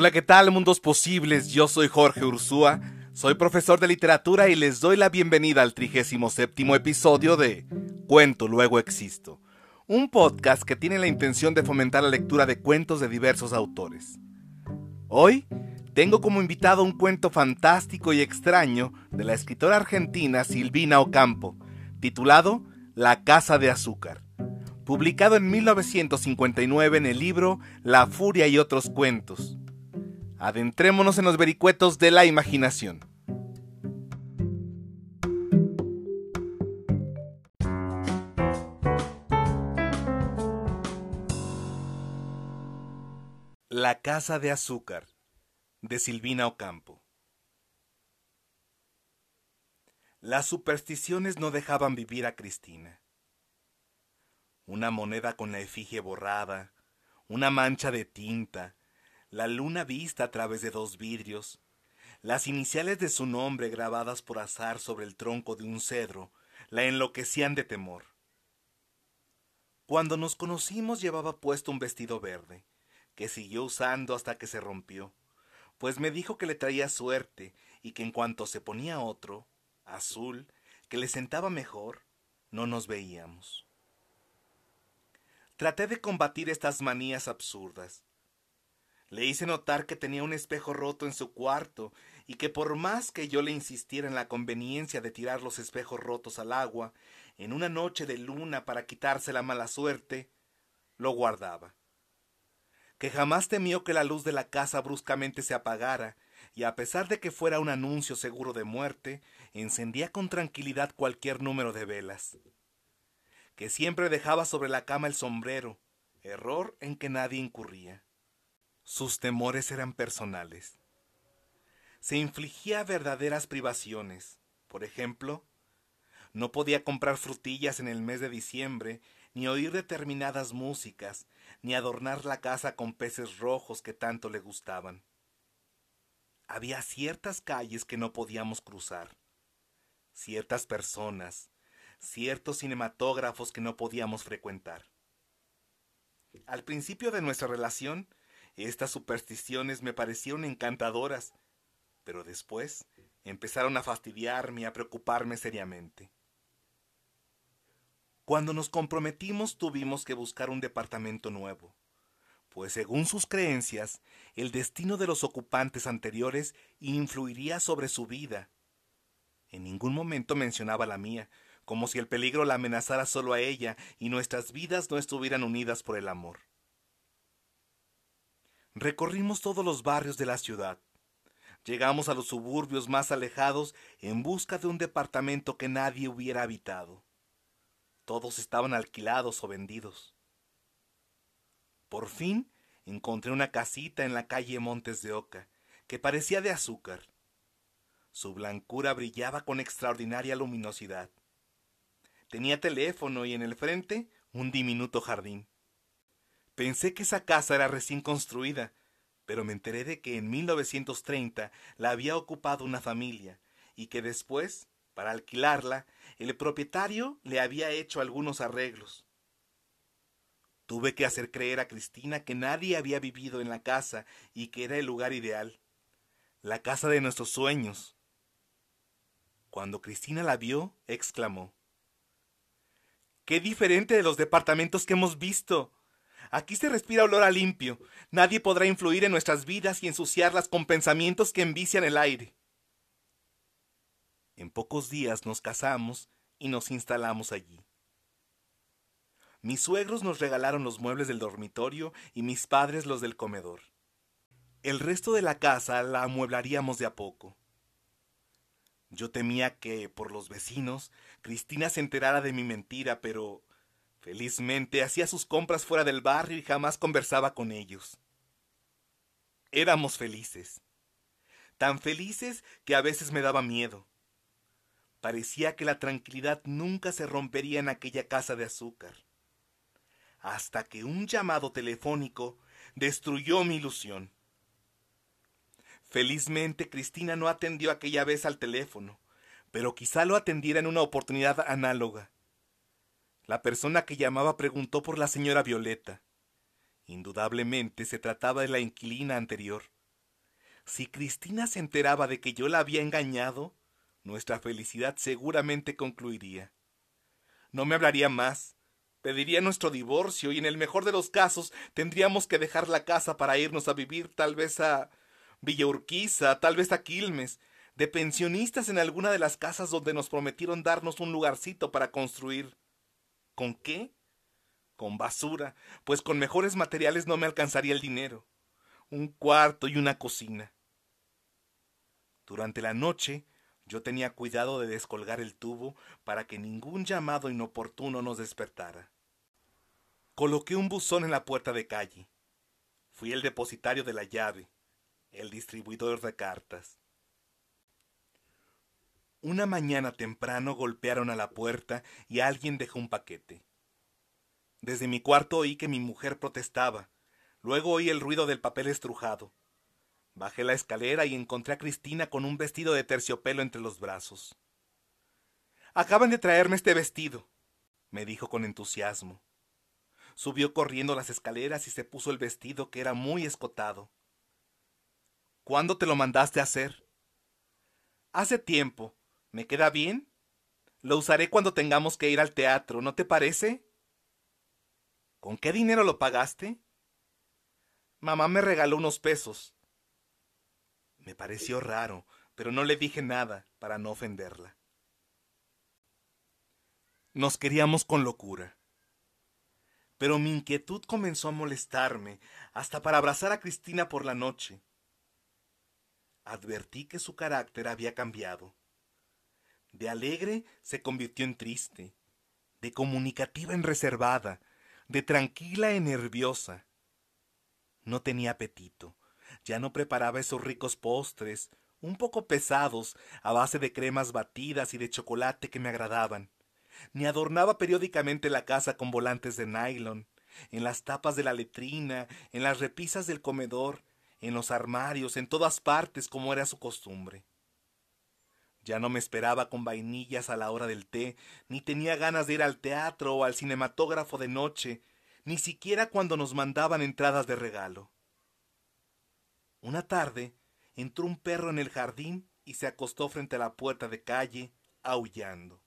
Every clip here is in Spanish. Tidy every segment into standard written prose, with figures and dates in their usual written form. Hola, ¿qué tal, mundos posibles? Yo soy Jorge Urzúa, soy profesor de literatura y les doy la bienvenida al 37º episodio de Cuento Luego Existo, un podcast que tiene la intención de fomentar la lectura de cuentos de diversos autores. Hoy tengo como invitado un cuento fantástico y extraño de la escritora argentina Silvina Ocampo, titulado La Casa de Azúcar, publicado en 1959 en el libro La Furia y otros cuentos. Adentrémonos en los vericuetos de la imaginación. La Casa de Azúcar, de Silvina Ocampo. Las supersticiones no dejaban vivir a Cristina. Una moneda con la efigie borrada, una mancha de tinta, la luna vista a través de dos vidrios, las iniciales de su nombre grabadas por azar sobre el tronco de un cedro, la enloquecían de temor. Cuando nos conocimos llevaba puesto un vestido verde, que siguió usando hasta que se rompió, pues me dijo que le traía suerte y que en cuanto se ponía otro, azul, que le sentaba mejor, no nos veíamos. Traté de combatir estas manías absurdas. Le hice notar que tenía un espejo roto en su cuarto y que por más que yo le insistiera en la conveniencia de tirar los espejos rotos al agua, en una noche de luna para quitarse la mala suerte, lo guardaba. Que jamás temió que la luz de la casa bruscamente se apagara y a pesar de que fuera un anuncio seguro de muerte, encendía con tranquilidad cualquier número de velas. Que siempre dejaba sobre la cama el sombrero, error en que nadie incurría. Sus temores eran personales. Se infligía verdaderas privaciones. Por ejemplo, no podía comprar frutillas en el mes de diciembre, ni oír determinadas músicas, ni adornar la casa con peces rojos que tanto le gustaban. Había ciertas calles que no podíamos cruzar, ciertas personas, ciertos cinematógrafos que no podíamos frecuentar. Al principio de nuestra relación, estas supersticiones me parecieron encantadoras, pero después empezaron a fastidiarme y a preocuparme seriamente. Cuando nos comprometimos tuvimos que buscar un departamento nuevo, pues según sus creencias, el destino de los ocupantes anteriores influiría sobre su vida. En ningún momento mencionaba la mía, como si el peligro la amenazara solo a ella y nuestras vidas no estuvieran unidas por el amor. Recorrimos todos los barrios de la ciudad. Llegamos a los suburbios más alejados en busca de un departamento que nadie hubiera habitado. Todos estaban alquilados o vendidos. Por fin encontré una casita en la calle Montes de Oca, que parecía de azúcar. Su blancura brillaba con extraordinaria luminosidad. Tenía teléfono y en el frente un diminuto jardín. Pensé que esa casa era recién construida, pero me enteré de que en 1930 la había ocupado una familia y que después, para alquilarla, el propietario le había hecho algunos arreglos. Tuve que hacer creer a Cristina que nadie había vivido en la casa y que era el lugar ideal, la casa de nuestros sueños. Cuando Cristina la vio, exclamó: ¡Qué diferente de los departamentos que hemos visto! Aquí se respira olor a limpio. Nadie podrá influir en nuestras vidas y ensuciarlas con pensamientos que envician el aire. En pocos días nos casamos y nos instalamos allí. Mis suegros nos regalaron los muebles del dormitorio y mis padres los del comedor. El resto de la casa la amueblaríamos de a poco. Yo temía que, por los vecinos, Cristina se enterara de mi mentira, pero felizmente hacía sus compras fuera del barrio y jamás conversaba con ellos. Éramos felices. Tan felices que a veces me daba miedo. Parecía que la tranquilidad nunca se rompería en aquella casa de azúcar. Hasta que un llamado telefónico destruyó mi ilusión. Felizmente Cristina no atendió aquella vez al teléfono, pero quizá lo atendiera en una oportunidad análoga. La persona que llamaba preguntó por la señora Violeta. Indudablemente se trataba de la inquilina anterior, Si Cristina se enteraba de que yo la había engañado, nuestra felicidad seguramente concluiría. No me hablaría más, pediría nuestro divorcio y en el mejor de los casos tendríamos que dejar la casa para irnos a vivir tal vez a Villaurquiza, tal vez a Quilmes, de pensionistas en alguna de las casas donde nos prometieron darnos un lugarcito para construir. ¿Con qué? Con basura, pues con mejores materiales no me alcanzaría el dinero. Un cuarto y una cocina. Durante la noche yo tenía cuidado de descolgar el tubo para que ningún llamado inoportuno nos despertara. Coloqué un buzón en la puerta de calle. Fui el depositario de la llave, el distribuidor de cartas. Una mañana temprano golpearon a la puerta y alguien dejó un paquete. Desde mi cuarto oí que mi mujer protestaba. Luego oí el ruido del papel estrujado. Bajé la escalera y encontré a Cristina con un vestido de terciopelo entre los brazos. —Acaban de traerme este vestido —me dijo con entusiasmo. Subió corriendo las escaleras y se puso el vestido, que era muy escotado. —¿Cuándo te lo mandaste a hacer? —Hace tiempo. ¿Me queda bien? Lo usaré cuando tengamos que ir al teatro, ¿no te parece? —¿Con qué dinero lo pagaste? —Mamá me regaló unos pesos. Me pareció raro, pero no le dije nada para no ofenderla. Nos queríamos con locura. Pero mi inquietud comenzó a molestarme, hasta para abrazar a Cristina por la noche. Advertí que su carácter había cambiado. De alegre se convirtió en triste, de comunicativa en reservada, de tranquila en nerviosa. No tenía apetito, ya no preparaba esos ricos postres, un poco pesados, a base de cremas batidas y de chocolate que me agradaban, ni adornaba periódicamente la casa con volantes de nylon, en las tapas de la letrina, en las repisas del comedor, en los armarios, en todas partes, como era su costumbre. Ya no me esperaba con vainillas a la hora del té, ni tenía ganas de ir al teatro o al cinematógrafo de noche, ni siquiera cuando nos mandaban entradas de regalo. Una tarde entró un perro en el jardín y se acostó frente a la puerta de calle, aullando.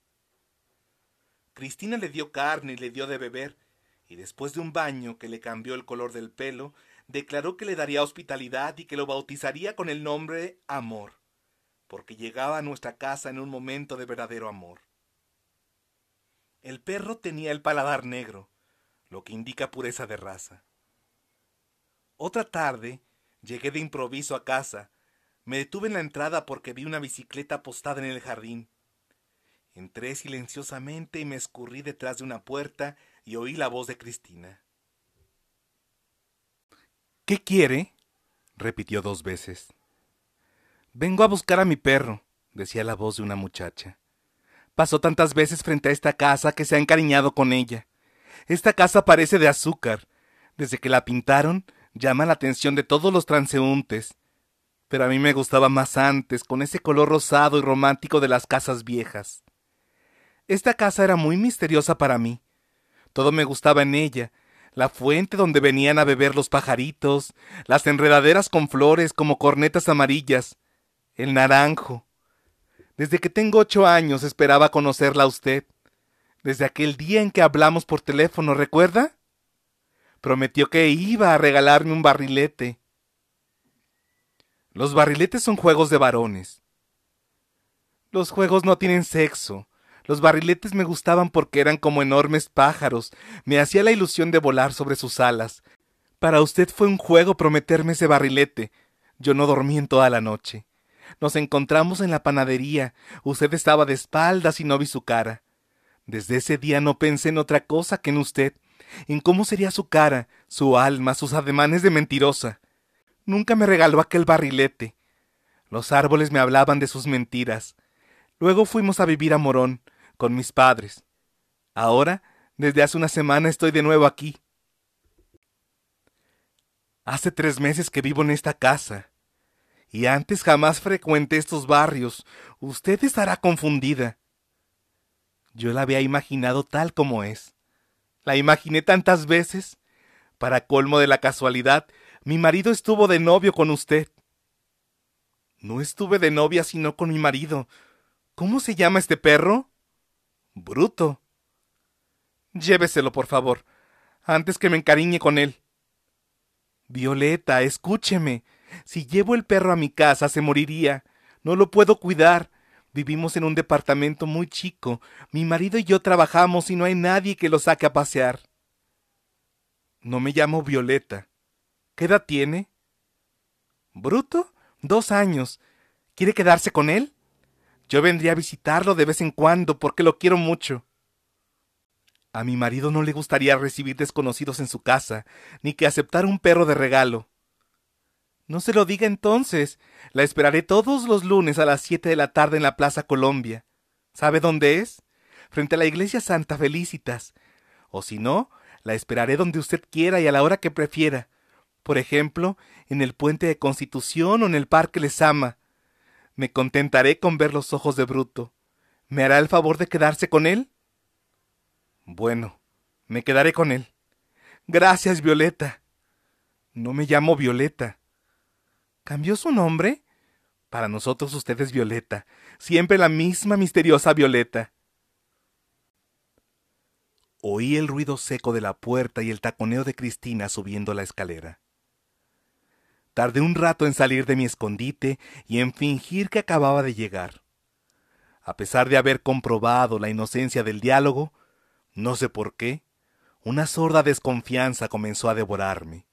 Cristina le dio carne y le dio de beber, y después de un baño que le cambió el color del pelo, declaró que le daría hospitalidad y que lo bautizaría con el nombre Amor, porque llegaba a nuestra casa en un momento de verdadero amor. El perro tenía el paladar negro, lo que indica pureza de raza. Otra tarde, llegué de improviso a casa. Me detuve en la entrada porque vi una bicicleta apostada en el jardín. Entré silenciosamente y me escurrí detrás de una puerta y oí la voz de Cristina. —¿Qué quiere? —repitió dos veces. —Vengo a buscar a mi perro —decía la voz de una muchacha—. Pasó tantas veces frente a esta casa que se ha encariñado con ella. Esta casa parece de azúcar. Desde que la pintaron, llama la atención de todos los transeúntes. Pero a mí me gustaba más antes, con ese color rosado y romántico de las casas viejas. Esta casa era muy misteriosa para mí. Todo me gustaba en ella. La fuente donde venían a beber los pajaritos, las enredaderas con flores como cornetas amarillas, el naranjo. Desde que tengo 8 años esperaba conocerla a usted. Desde aquel día en que hablamos por teléfono, ¿recuerda? Prometió que iba a regalarme un barrilete. Los barriletes son juegos de varones. Los juegos no tienen sexo. Los barriletes me gustaban porque eran como enormes pájaros. Me hacía la ilusión de volar sobre sus alas. Para usted fue un juego prometerme ese barrilete. Yo no dormí en toda la noche. Nos encontramos en la panadería. Usted estaba de espaldas y no vi su cara. Desde ese día no pensé en otra cosa que en usted, en cómo sería su cara, su alma, sus ademanes de mentirosa. Nunca me regaló aquel barrilete. Los árboles me hablaban de sus mentiras. Luego fuimos a vivir a Morón, con mis padres. Ahora, desde hace una semana estoy de nuevo aquí. Hace 3 meses que vivo en esta casa. Y antes jamás frecuenté estos barrios. Usted estará confundida. Yo la había imaginado tal como es. La imaginé tantas veces. Para colmo de la casualidad, mi marido estuvo de novio con usted. No estuve de novia sino con mi marido. ¿Cómo se llama este perro? Bruto. Lléveselo, por favor, antes que me encariñe con él. Violeta, escúcheme. Si llevo el perro a mi casa, se moriría. No lo puedo cuidar. Vivimos en un departamento muy chico. Mi marido y yo trabajamos y no hay nadie que lo saque a pasear. No me llamo Violeta. ¿Qué edad tiene? ¿Bruto? 2 años. ¿Quiere quedarse con él? Yo vendría a visitarlo de vez en cuando porque lo quiero mucho. A mi marido no le gustaría recibir desconocidos en su casa, ni que aceptara un perro de regalo. No se lo diga entonces. La esperaré todos los lunes a las 7 de la tarde en la Plaza Colombia. ¿Sabe dónde es? Frente a la Iglesia Santa Felicitas. O si no, la esperaré donde usted quiera y a la hora que prefiera. Por ejemplo, en el Puente de Constitución o en el Parque Lezama. Me contentaré con ver los ojos de Bruto. ¿Me hará el favor de quedarse con él? Bueno, me quedaré con él. Gracias, Violeta. No me llamo Violeta. ¿Cambió su nombre? Para nosotros usted es Violeta, siempre la misma misteriosa Violeta. Oí el ruido seco de la puerta y el taconeo de Cristina subiendo la escalera. Tardé un rato en salir de mi escondite y en fingir que acababa de llegar. A pesar de haber comprobado la inocencia del diálogo, no sé por qué, una sorda desconfianza comenzó a devorarme.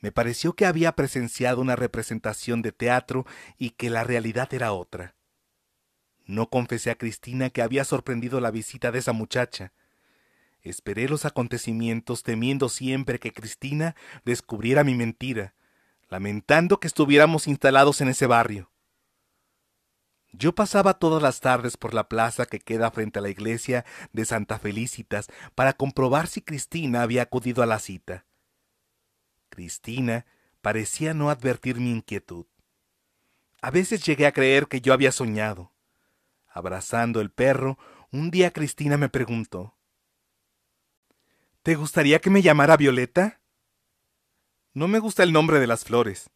Me pareció que había presenciado una representación de teatro y que la realidad era otra. No confesé a Cristina que había sorprendido la visita de esa muchacha. Esperé los acontecimientos temiendo siempre que Cristina descubriera mi mentira, lamentando que estuviéramos instalados en ese barrio. Yo pasaba todas las tardes por la plaza que queda frente a la iglesia de Santa Felicitas para comprobar si Cristina había acudido a la cita. Cristina parecía no advertir mi inquietud. A veces llegué a creer que yo había soñado. Abrazando el perro, un día Cristina me preguntó: ¿Te gustaría que me llamara Violeta? No me gusta el nombre de las flores.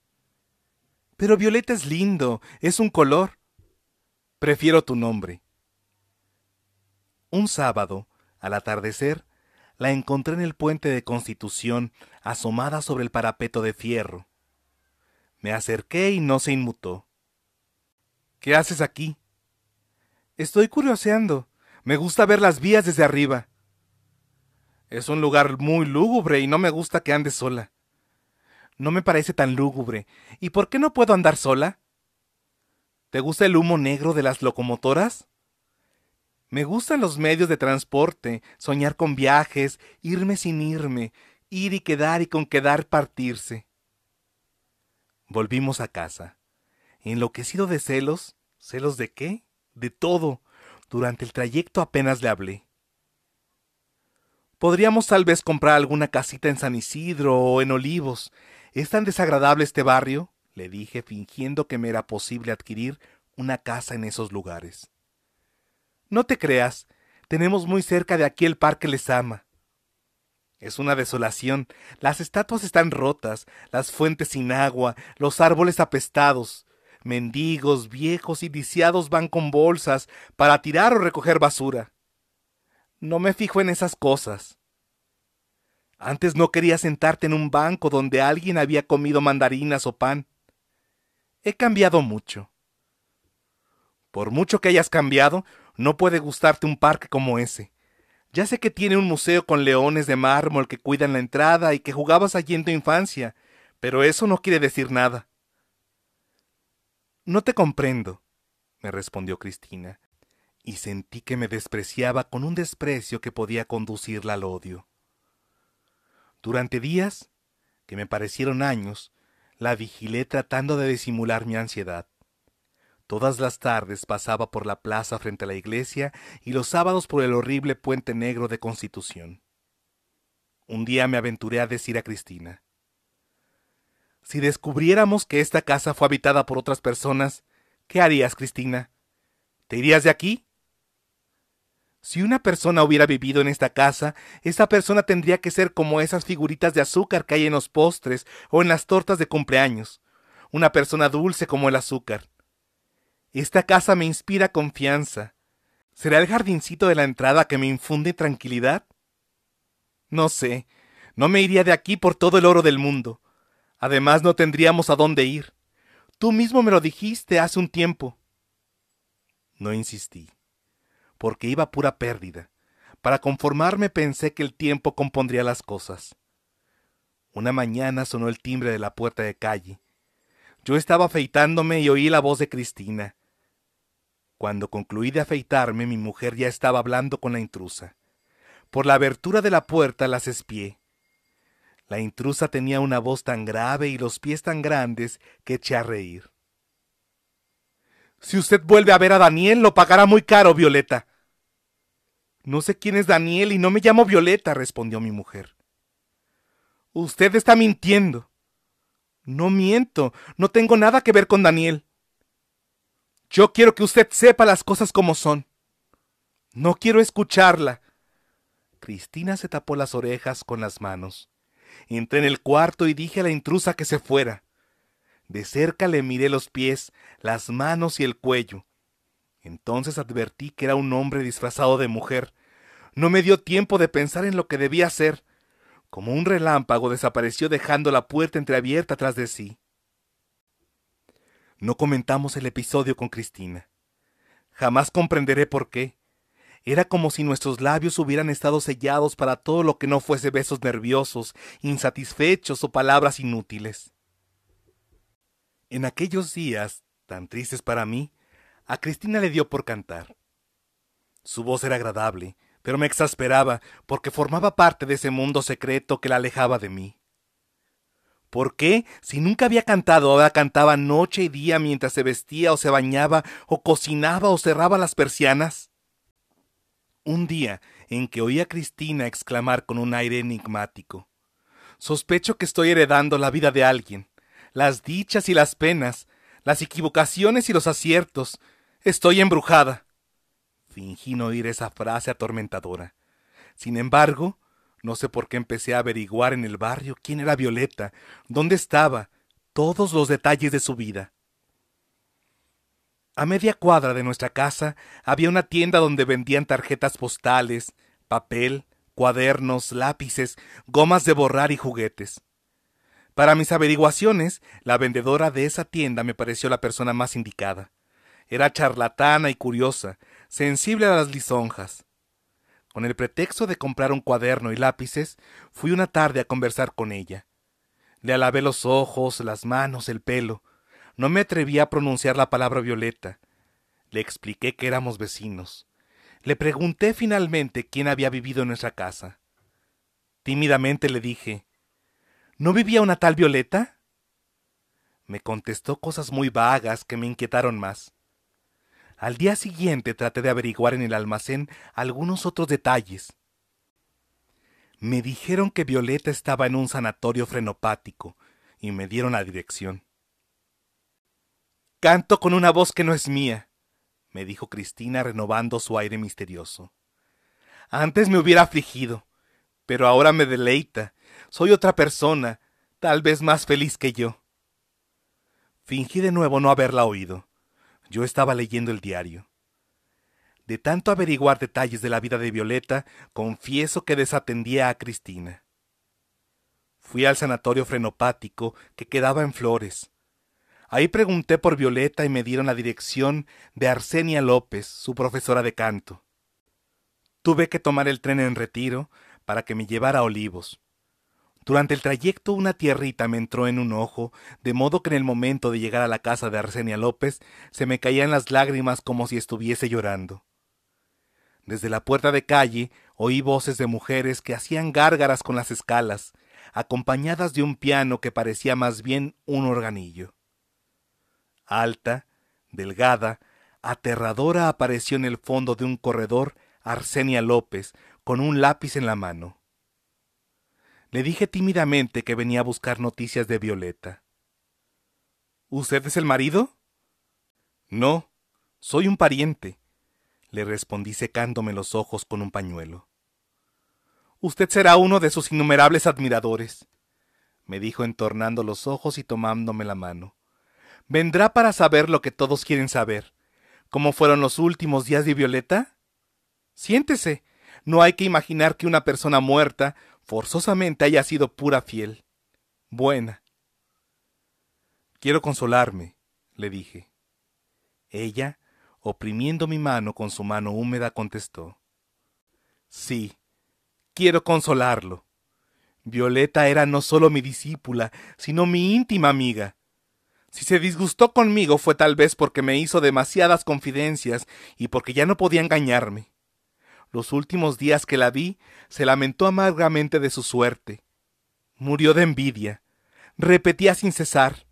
Pero Violeta es lindo, es un color. Prefiero tu nombre. Un sábado, al atardecer, la encontré en el Puente de Constitución, asomada sobre el parapeto de fierro. Me acerqué y no se inmutó. ¿Qué haces aquí? Estoy curioseando. Me gusta ver las vías desde arriba. Es un lugar muy lúgubre y no me gusta que andes sola. No me parece tan lúgubre. ¿Y por qué no puedo andar sola? ¿Te gusta el humo negro de las locomotoras? Me gustan los medios de transporte, soñar con viajes, irme sin irme, ir y con quedar partirse. Volvimos a casa. Enloquecido de celos, ¿celos de qué? De todo. Durante el trayecto apenas le hablé. Podríamos tal vez comprar alguna casita en San Isidro o en Olivos. ¿Es tan desagradable este barrio? Le dije, fingiendo que me era posible adquirir una casa en esos lugares. No te creas, tenemos muy cerca de aquí el Parque Lezama. Es una desolación, las estatuas están rotas, las fuentes sin agua, los árboles apestados. Mendigos, viejos y viciados van con bolsas para tirar o recoger basura. No me fijo en esas cosas. Antes no quería sentarte en un banco donde alguien había comido mandarinas o pan. He cambiado mucho. Por mucho que hayas cambiado, no puede gustarte un parque como ese. Ya sé que tiene un museo con leones de mármol que cuidan la entrada y que jugabas allí en tu infancia, pero eso no quiere decir nada. No te comprendo, me respondió Cristina, y sentí que me despreciaba con un desprecio que podía conducirla al odio. Durante días, que me parecieron años, la vigilé tratando de disimular mi ansiedad. Todas las tardes pasaba por la plaza frente a la iglesia y los sábados por el horrible Puente Negro de Constitución. Un día me aventuré a decir a Cristina: Si descubriéramos que esta casa fue habitada por otras personas, ¿qué harías, Cristina? ¿Te irías de aquí? Si una persona hubiera vivido en esta casa, esa persona tendría que ser como esas figuritas de azúcar que hay en los postres o en las tortas de cumpleaños. una persona dulce como el azúcar. Esta casa me inspira confianza. ¿Será el jardincito de la entrada que me infunde tranquilidad? No sé, no me iría de aquí por todo el oro del mundo. Además, no tendríamos a dónde ir. Tú mismo me lo dijiste hace un tiempo. No insistí, porque iba pura pérdida. Para conformarme pensé que el tiempo compondría las cosas. Una mañana sonó el timbre de la puerta de calle. Yo estaba afeitándome y oí la voz de Cristina. Cuando concluí de afeitarme, mi mujer ya estaba hablando con la intrusa. Por la abertura de la puerta las espié. La intrusa tenía una voz tan grave y los pies tan grandes que eché a reír. «Si usted vuelve a ver a Daniel, lo pagará muy caro, Violeta». «No sé quién es Daniel y no me llamo Violeta», respondió mi mujer. «Usted está mintiendo». «No miento, no tengo nada que ver con Daniel». «Yo quiero que usted sepa las cosas como son». «No quiero escucharla». Cristina se tapó las orejas con las manos. Entré en el cuarto y dije a la intrusa que se fuera. De cerca le miré los pies, las manos y el cuello. Entonces advertí que era un hombre disfrazado de mujer. No me dio tiempo de pensar en lo que debía hacer. Como un relámpago desapareció dejando la puerta entreabierta tras de sí. No comentamos el episodio con Cristina. Jamás comprenderé por qué. Era como si nuestros labios hubieran estado sellados para todo lo que no fuese besos nerviosos, insatisfechos o palabras inútiles. En aquellos días, tan tristes para mí, a Cristina le dio por cantar. Su voz era agradable, pero me exasperaba porque formaba parte de ese mundo secreto que la alejaba de mí. ¿Por qué, si nunca había cantado, ahora cantaba noche y día mientras se vestía o se bañaba o cocinaba o cerraba las persianas? Un día en que oí a Cristina exclamar con un aire enigmático: «Sospecho que estoy heredando la vida de alguien, las dichas y las penas, las equivocaciones y los aciertos. Estoy embrujada». Fingí no oír esa frase atormentadora. Sin embargo, no sé por qué empecé a averiguar en el barrio quién era Violeta, dónde estaba, todos los detalles de su vida. A media cuadra de nuestra casa había una tienda donde vendían tarjetas postales, papel, cuadernos, lápices, gomas de borrar y juguetes. Para mis averiguaciones, la vendedora de esa tienda me pareció la persona más indicada. Era charlatana y curiosa, sensible a las lisonjas. Con el pretexto de comprar un cuaderno y lápices, fui una tarde a conversar con ella. Le alabé los ojos, las manos, el pelo. No me atreví a pronunciar la palabra Violeta. Le expliqué que éramos vecinos. Le pregunté finalmente quién había vivido en nuestra casa. Tímidamente le dije: «¿No vivía una tal Violeta?». Me contestó cosas muy vagas que me inquietaron más. Al día siguiente traté de averiguar en el almacén algunos otros detalles. Me dijeron que Violeta estaba en un sanatorio frenopático y me dieron la dirección. «Canto con una voz que no es mía», me dijo Cristina renovando su aire misterioso. «Antes me hubiera afligido, pero ahora me deleita. Soy otra persona, tal vez más feliz que yo». Fingí de nuevo no haberla oído. Yo estaba leyendo el diario. De tanto averiguar detalles de la vida de Violeta, confieso que desatendía a Cristina. Fui al sanatorio frenopático que quedaba en Flores. Ahí pregunté por Violeta y me dieron la dirección de Arsenia López, su profesora de canto. Tuve que tomar el tren en Retiro para que me llevara a Olivos. Durante el trayecto una tierrita me entró en un ojo, de modo que en el momento de llegar a la casa de Arsenia López se me caían las lágrimas como si estuviese llorando. Desde la puerta de calle oí voces de mujeres que hacían gárgaras con las escalas, acompañadas de un piano que parecía más bien un organillo. Alta, delgada, aterradora apareció en el fondo de un corredor Arsenia López con un lápiz en la mano. Le dije tímidamente que venía a buscar noticias de Violeta. «¿Usted es el marido?». «No, soy un pariente», le respondí secándome los ojos con un pañuelo. «Usted será uno de sus innumerables admiradores», me dijo entornando los ojos y tomándome la mano. vendrá para saber lo que todos quieren saber. ¿Cómo fueron los últimos días de Violeta? Siéntese, no hay que imaginar que una persona muerta forzosamente haya sido pura, fiel, buena. Quiero consolarme, le dije. Ella, oprimiendo mi mano con su mano húmeda, contestó. Sí, quiero consolarlo. Violeta era no solo mi discípula, sino mi íntima amiga. Si se disgustó conmigo fue tal vez porque me hizo demasiadas confidencias y porque ya no podía engañarme. Los últimos días que la vi, se lamentó amargamente de su suerte. Murió de envidia. Repetía sin cesar.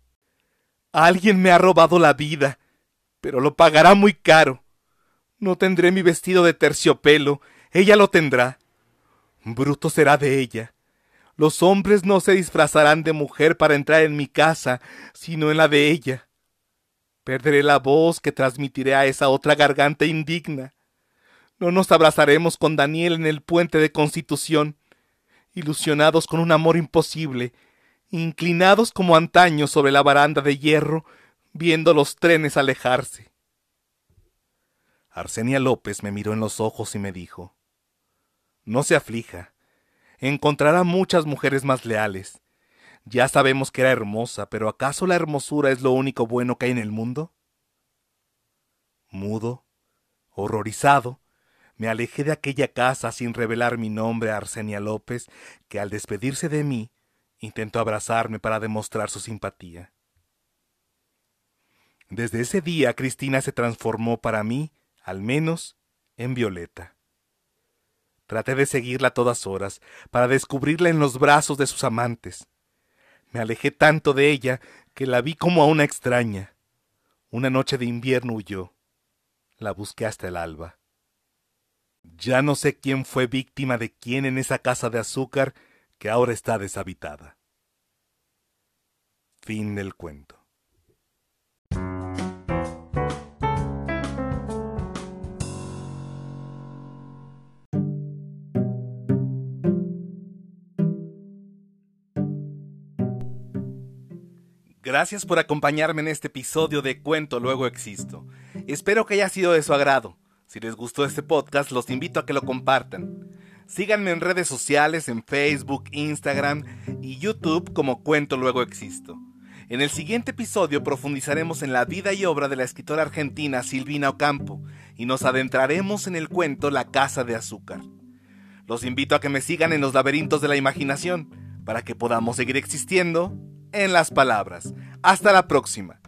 Alguien me ha robado la vida, pero lo pagará muy caro. No tendré mi vestido de terciopelo, ella lo tendrá. Bruto será de ella. Los hombres no se disfrazarán de mujer para entrar en mi casa, sino en la de ella. Perderé la voz que transmitiré a esa otra garganta indigna. No nos abrazaremos con Daniel en el Puente de Constitución, ilusionados con un amor imposible, inclinados como antaño sobre la baranda de hierro, viendo los trenes alejarse. Arsenia López me miró en los ojos y me dijo, «No se aflija. Encontrará muchas mujeres más leales. Ya sabemos que era hermosa, pero ¿acaso la hermosura es lo único bueno que hay en el mundo? Mudo, horrorizado, me alejé de aquella casa sin revelar mi nombre a Arsenia López, que al despedirse de mí, intentó abrazarme para demostrar su simpatía. Desde ese día, Cristina se transformó para mí, al menos, en Violeta. Traté de seguirla a todas horas, para descubrirla en los brazos de sus amantes. Me alejé tanto de ella que la vi como a una extraña. Una noche de invierno huyó. La busqué hasta el alba. Ya no sé quién fue víctima de quién en esa casa de azúcar que ahora está deshabitada. Fin del cuento. Gracias por acompañarme en este episodio de Cuento Luego Existo. Espero que haya sido de su agrado. Si les gustó este podcast, los invito a que lo compartan. Síganme en redes sociales, en Facebook, Instagram y YouTube como Cuento Luego Existo. En el siguiente episodio profundizaremos en la vida y obra de la escritora argentina Silvina Ocampo y nos adentraremos en el cuento La Casa de Azúcar. Los invito a que me sigan en los laberintos de la imaginación para que podamos seguir existiendo en las palabras. Hasta la próxima.